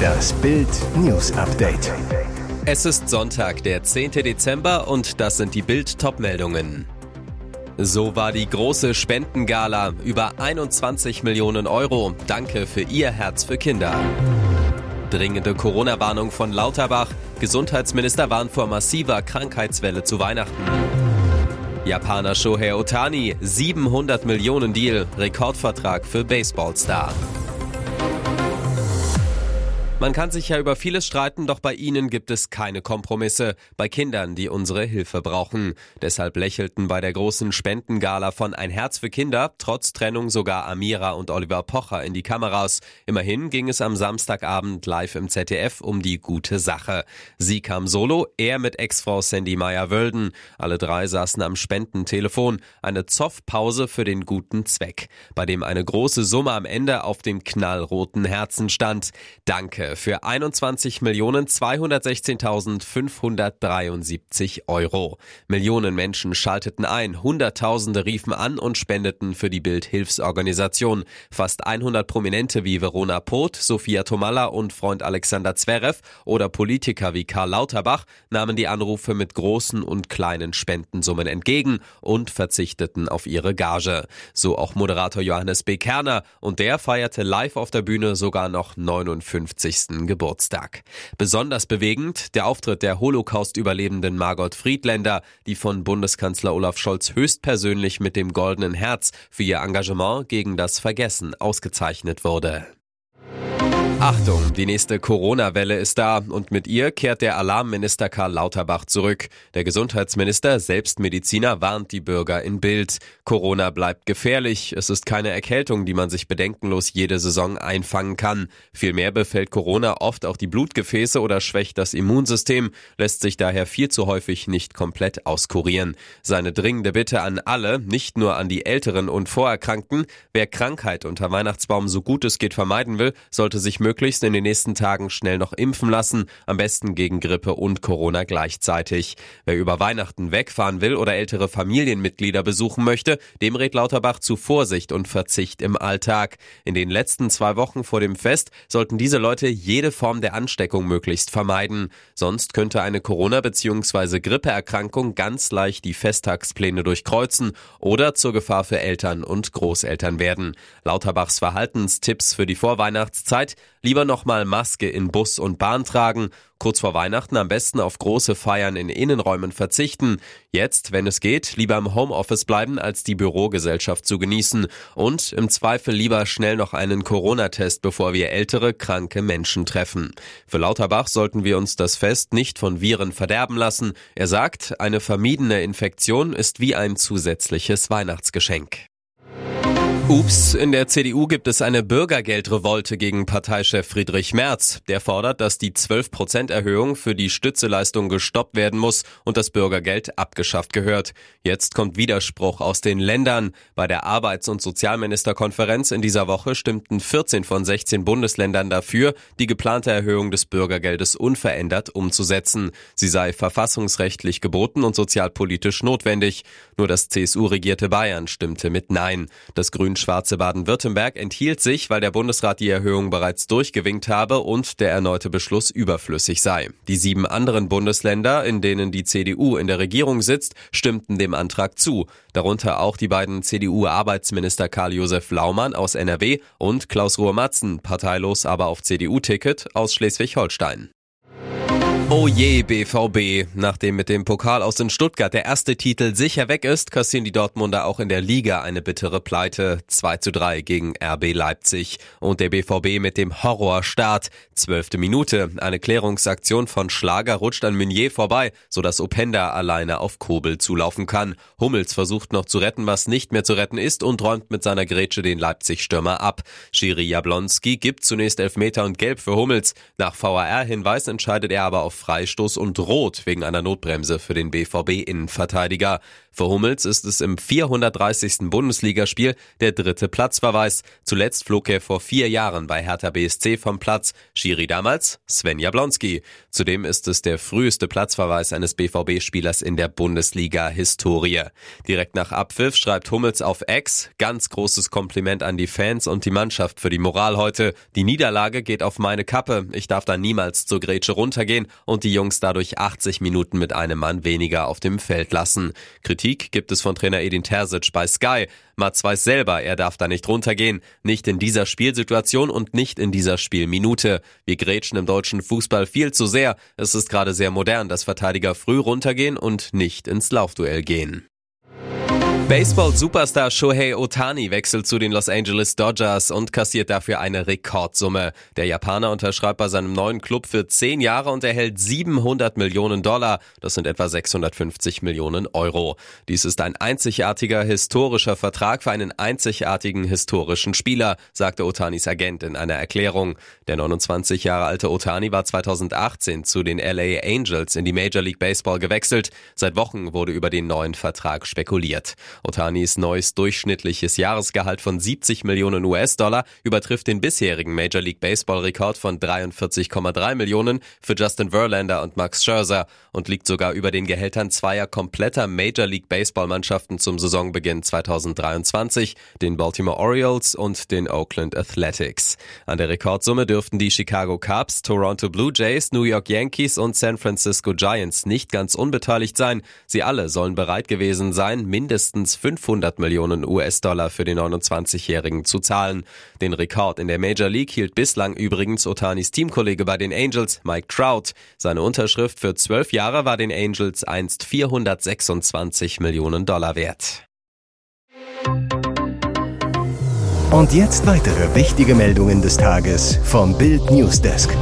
Das BILD-News-Update. Es ist Sonntag, der 10. Dezember und das sind die BILD-Top-Meldungen. So war die große Spendengala. Über 21 Millionen Euro. Danke für Ihr Herz für Kinder. Dringende Corona-Warnung von Lauterbach. Gesundheitsminister warnt vor massiver Krankheitswelle zu Weihnachten. Japaner Shohei Ohtani, 700 Millionen Deal, Rekordvertrag für Baseballstar. Man kann sich ja über vieles streiten, doch bei ihnen gibt es keine Kompromisse. Bei Kindern, die unsere Hilfe brauchen. Deshalb lächelten bei der großen Spendengala von Ein Herz für Kinder trotz Trennung sogar Amira und Oliver Pocher in die Kameras. Immerhin ging es am Samstagabend live im ZDF um die gute Sache. Sie kam solo, er mit Ex-Frau Sandy Meyer-Wölden. Alle drei saßen am Spendentelefon. Eine Zoffpause für den guten Zweck, bei dem eine große Summe am Ende auf dem knallroten Herzen stand. Danke für 21.216.573 Euro. Millionen Menschen schalteten ein, Hunderttausende riefen an und spendeten für die BILD-Hilfsorganisation. Fast 100 Prominente wie Verona Pooth, Sophia Thomalla und Freund Alexander Zverev oder Politiker wie Karl Lauterbach nahmen die Anrufe mit großen und kleinen Spendensummen entgegen und verzichteten auf ihre Gage. So auch Moderator Johannes B. Kerner, und der feierte live auf der Bühne sogar noch 59. Geburtstag. Besonders bewegend der Auftritt der Holocaust-Überlebenden Margot Friedländer, die von Bundeskanzler Olaf Scholz höchstpersönlich mit dem Goldenen Herz für ihr Engagement gegen das Vergessen ausgezeichnet wurde. Achtung, die nächste Corona-Welle ist da und mit ihr kehrt der Alarmminister Karl Lauterbach zurück. Der Gesundheitsminister, selbst Mediziner, warnt die Bürger in BILD. Corona bleibt gefährlich. Es ist keine Erkältung, die man sich bedenkenlos jede Saison einfangen kann. Vielmehr befällt Corona oft auch die Blutgefäße oder schwächt das Immunsystem, lässt sich daher viel zu häufig nicht komplett auskurieren. Seine dringende Bitte an alle, nicht nur an die Älteren und Vorerkrankten: Wer Krankheit unter Weihnachtsbaum so gut es geht vermeiden will, sollte sich möglichst in den nächsten Tagen schnell noch impfen lassen, am besten gegen Grippe und Corona gleichzeitig. Wer über Weihnachten wegfahren will oder ältere Familienmitglieder besuchen möchte, dem rät Lauterbach zu Vorsicht und Verzicht im Alltag. In den letzten 2 Wochen vor dem Fest sollten diese Leute jede Form der Ansteckung möglichst vermeiden. Sonst könnte eine Corona- bzw. Grippeerkrankung ganz leicht die Festtagspläne durchkreuzen oder zur Gefahr für Eltern und Großeltern werden. Lauterbachs Verhaltenstipps für die Vorweihnachtszeit: Lieber nochmal Maske in Bus und Bahn tragen, kurz vor Weihnachten am besten auf große Feiern in Innenräumen verzichten, jetzt, wenn es geht, lieber im Homeoffice bleiben, als die Bürogesellschaft zu genießen, und im Zweifel lieber schnell noch einen Corona-Test, bevor wir ältere, kranke Menschen treffen. Für Lauterbach sollten wir uns das Fest nicht von Viren verderben lassen. Er sagt, eine vermiedene Infektion ist wie ein zusätzliches Weihnachtsgeschenk. Ups, in der CDU gibt es eine Bürgergeldrevolte gegen Parteichef Friedrich Merz. Der fordert, dass die 12%-Erhöhung für die Stützeleistung gestoppt werden muss und das Bürgergeld abgeschafft gehört. Jetzt kommt Widerspruch aus den Ländern. Bei der Arbeits- und Sozialministerkonferenz in dieser Woche stimmten 14 von 16 Bundesländern dafür, die geplante Erhöhung des Bürgergeldes unverändert umzusetzen. Sie sei verfassungsrechtlich geboten und sozialpolitisch notwendig. Nur das CSU-regierte Bayern stimmte mit Nein. Das grün-schwarze Baden-Württemberg enthielt sich, weil der Bundesrat die Erhöhung bereits durchgewinkt habe und der erneute Beschluss überflüssig sei. Die 7 anderen Bundesländer, in denen die CDU in der Regierung sitzt, stimmten dem Antrag zu. Darunter auch die beiden CDU-Arbeitsminister Karl-Josef Laumann aus NRW und Klaus Ruhr-Matzen, parteilos, aber auf CDU-Ticket, aus Schleswig-Holstein. Oh je, BVB. Nachdem mit dem Pokal aus in Stuttgart der erste Titel sicher weg ist, kassieren die Dortmunder auch in der Liga eine bittere Pleite. 2:3 gegen RB Leipzig. Und der BVB mit dem Horrorstart. 12. Minute. Eine Klärungsaktion von Schlager rutscht an Meunier vorbei, sodass Openda alleine auf Kobel zulaufen kann. Hummels versucht noch zu retten, was nicht mehr zu retten ist, und räumt mit seiner Grätsche den Leipzig-Stürmer ab. Schiri Jablonski gibt zunächst Elfmeter und Gelb für Hummels. Nach VAR-Hinweis entscheidet er aber auf Freistoß und Rot wegen einer Notbremse für den BVB-Innenverteidiger. Für Hummels ist es im 430. Bundesligaspiel der dritte Platzverweis. Zuletzt flog er vor 4 Jahren bei Hertha BSC vom Platz. Schiri damals Sven Jablonski. Zudem ist es der früheste Platzverweis eines BVB-Spielers in der Bundesliga-Historie. Direkt nach Abpfiff schreibt Hummels auf X: Ganz großes Kompliment an die Fans und die Mannschaft für die Moral heute. Die Niederlage geht auf meine Kappe. Ich darf da niemals zur Grätsche runtergehen und die Jungs dadurch 80 Minuten mit einem Mann weniger auf dem Feld lassen. Kritik gibt es von Trainer Edin Terzic bei Sky. Mats weiß selber, er darf da nicht runtergehen. Nicht in dieser Spielsituation und nicht in dieser Spielminute. Wir grätschen im deutschen Fußball viel zu sehr. Es ist gerade sehr modern, dass Verteidiger früh runtergehen und nicht ins Laufduell gehen. Baseball-Superstar Shohei Ohtani wechselt zu den Los Angeles Dodgers und kassiert dafür eine Rekordsumme. Der Japaner unterschreibt bei seinem neuen Club für 10 Jahre und erhält $700 Millionen. Das sind etwa 650 Millionen Euro. Dies ist ein einzigartiger historischer Vertrag für einen einzigartigen historischen Spieler, sagte Ohtanis Agent in einer Erklärung. Der 29 Jahre alte Ohtani war 2018 zu den LA Angels in die Major League Baseball gewechselt. Seit Wochen wurde über den neuen Vertrag spekuliert. Ohtanis neues durchschnittliches Jahresgehalt von $70 Millionen übertrifft den bisherigen Major League Baseball Rekord von 43,3 Millionen für Justin Verlander und Max Scherzer und liegt sogar über den Gehältern zweier kompletter Major League Baseball Mannschaften zum Saisonbeginn 2023, den Baltimore Orioles und den Oakland Athletics. An der Rekordsumme dürften die Chicago Cubs, Toronto Blue Jays, New York Yankees und San Francisco Giants nicht ganz unbeteiligt sein. Sie alle sollen bereit gewesen sein, mindestens $500 Millionen für den 29-Jährigen zu zahlen. Den Rekord in der Major League hielt bislang übrigens Ohtanis Teamkollege bei den Angels, Mike Trout. Seine Unterschrift für 12 Jahre war den Angels einst $426 Millionen wert. Und jetzt weitere wichtige Meldungen des Tages vom BILD Newsdesk.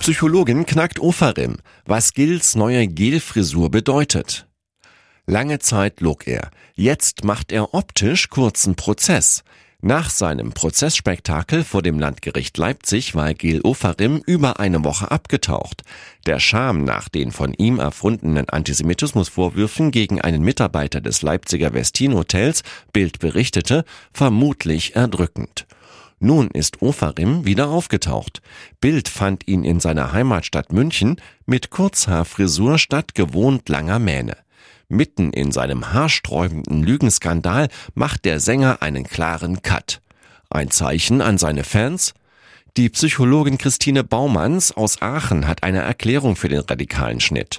Psychologin knackt Ofarim, was Gils neue Gelfrisur bedeutet. Lange Zeit log er. Jetzt macht er optisch kurzen Prozess. Nach seinem Prozessspektakel vor dem Landgericht Leipzig war Gil Ofarim über eine Woche abgetaucht. Der Scham nach den von ihm erfundenen Antisemitismusvorwürfen gegen einen Mitarbeiter des Leipziger Westin-Hotels, BILD berichtete, vermutlich erdrückend. Nun ist Ofarim wieder aufgetaucht. BILD fand ihn in seiner Heimatstadt München mit Kurzhaarfrisur statt gewohnt langer Mähne. Mitten in seinem haarsträubenden Lügenskandal macht der Sänger einen klaren Cut. Ein Zeichen an seine Fans? Die Psychologin Christine Baumanns aus Aachen hat eine Erklärung für den radikalen Schnitt.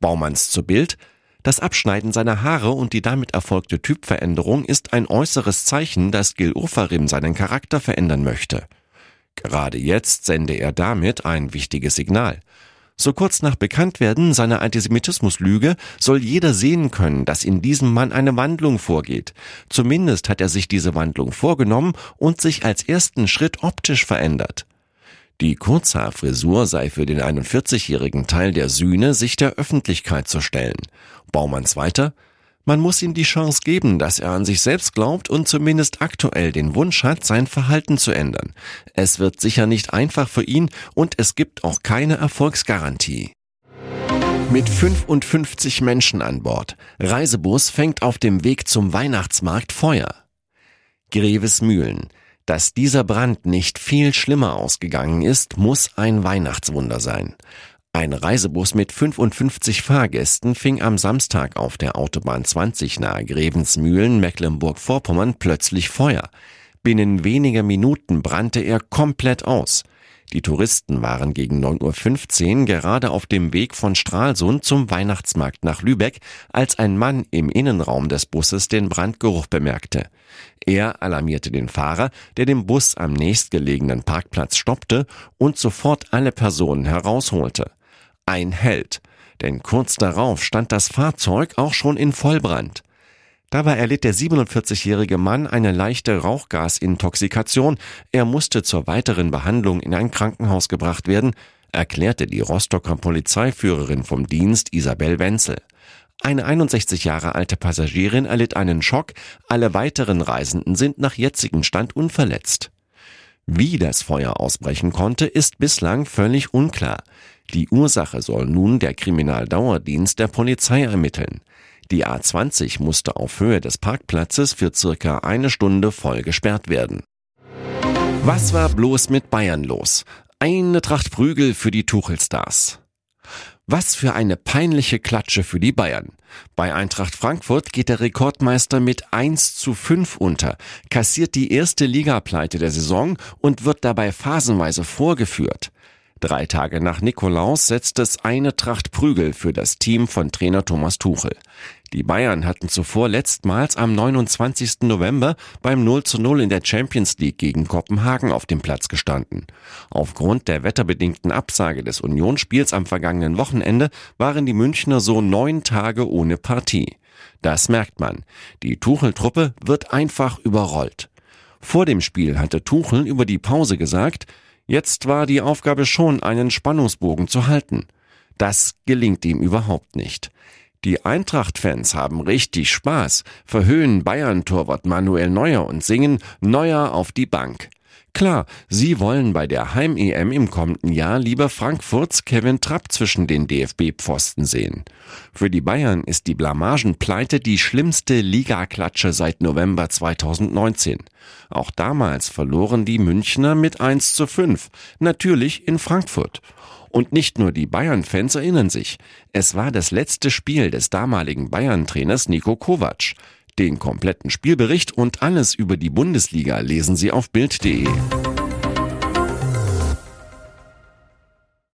Baumanns zu BILD: Das Abschneiden seiner Haare und die damit erfolgte Typveränderung ist ein äußeres Zeichen, dass Gil Ofarim seinen Charakter verändern möchte. Gerade jetzt sende er damit ein wichtiges Signal. So kurz nach Bekanntwerden seiner Antisemitismuslüge soll jeder sehen können, dass in diesem Mann eine Wandlung vorgeht. Zumindest hat er sich diese Wandlung vorgenommen und sich als ersten Schritt optisch verändert. Die Kurzhaarfrisur sei für den 41-jährigen Teil der Sühne, sich der Öffentlichkeit zu stellen. Baumanns weiter: Man muss ihm die Chance geben, dass er an sich selbst glaubt und zumindest aktuell den Wunsch hat, sein Verhalten zu ändern. Es wird sicher nicht einfach für ihn und es gibt auch keine Erfolgsgarantie. Mit 55 Menschen an Bord. Reisebus fängt auf dem Weg zum Weihnachtsmarkt Feuer. Grevesmühlen. Dass dieser Brand nicht viel schlimmer ausgegangen ist, muss ein Weihnachtswunder sein. Ein Reisebus mit 55 Fahrgästen fing am Samstag auf der Autobahn 20 nahe Grevesmühlen, Mecklenburg-Vorpommern, plötzlich Feuer. Binnen weniger Minuten brannte er komplett aus. Die Touristen waren gegen 9:15 Uhr gerade auf dem Weg von Stralsund zum Weihnachtsmarkt nach Lübeck, als ein Mann im Innenraum des Busses den Brandgeruch bemerkte. Er alarmierte den Fahrer, der den Bus am nächstgelegenen Parkplatz stoppte und sofort alle Personen herausholte. Ein Held, denn kurz darauf stand das Fahrzeug auch schon in Vollbrand. Dabei erlitt der 47-jährige Mann eine leichte Rauchgasintoxikation. Er musste zur weiteren Behandlung in ein Krankenhaus gebracht werden, erklärte die Rostocker Polizeiführerin vom Dienst Isabel Wenzel. Eine 61 Jahre alte Passagierin erlitt einen Schock. Alle weiteren Reisenden sind nach jetzigem Stand unverletzt. Wie das Feuer ausbrechen konnte, ist bislang völlig unklar. Die Ursache soll nun der Kriminaldauerdienst der Polizei ermitteln. Die A20 musste auf Höhe des Parkplatzes für circa eine Stunde voll gesperrt werden. Was war bloß mit Bayern los? Eine Tracht Prügel für die Tuchel-Stars. Was für eine peinliche Klatsche für die Bayern. Bei Eintracht Frankfurt geht der Rekordmeister mit 1:5 unter, kassiert die erste Ligapleite der Saison und wird dabei phasenweise vorgeführt. 3 Tage nach Nikolaus setzt es eine Tracht Prügel für das Team von Trainer Thomas Tuchel. Die Bayern hatten zuvor letztmals am 29. November beim 0:0 in der Champions League gegen Kopenhagen auf dem Platz gestanden. Aufgrund der wetterbedingten Absage des Unionsspiels am vergangenen Wochenende waren die Münchner so 9 Tage ohne Partie. Das merkt man. Die Tuchel-Truppe wird einfach überrollt. Vor dem Spiel hatte Tuchel über die Pause gesagt, jetzt war die Aufgabe schon, einen Spannungsbogen zu halten. Das gelingt ihm überhaupt nicht. Die Eintracht-Fans haben richtig Spaß, verhöhnen Bayern-Torwart Manuel Neuer und singen Neuer auf die Bank. Klar, sie wollen bei der Heim-EM im kommenden Jahr lieber Frankfurts Kevin Trapp zwischen den DFB-Pfosten sehen. Für die Bayern ist die Blamagenpleite die schlimmste Liga-Klatsche seit November 2019. Auch damals verloren die Münchner mit 1:5, natürlich in Frankfurt. Und nicht nur die Bayern-Fans erinnern sich. Es war das letzte Spiel des damaligen Bayern-Trainers Niko Kovac. Den kompletten Spielbericht und alles über die Bundesliga lesen Sie auf bild.de.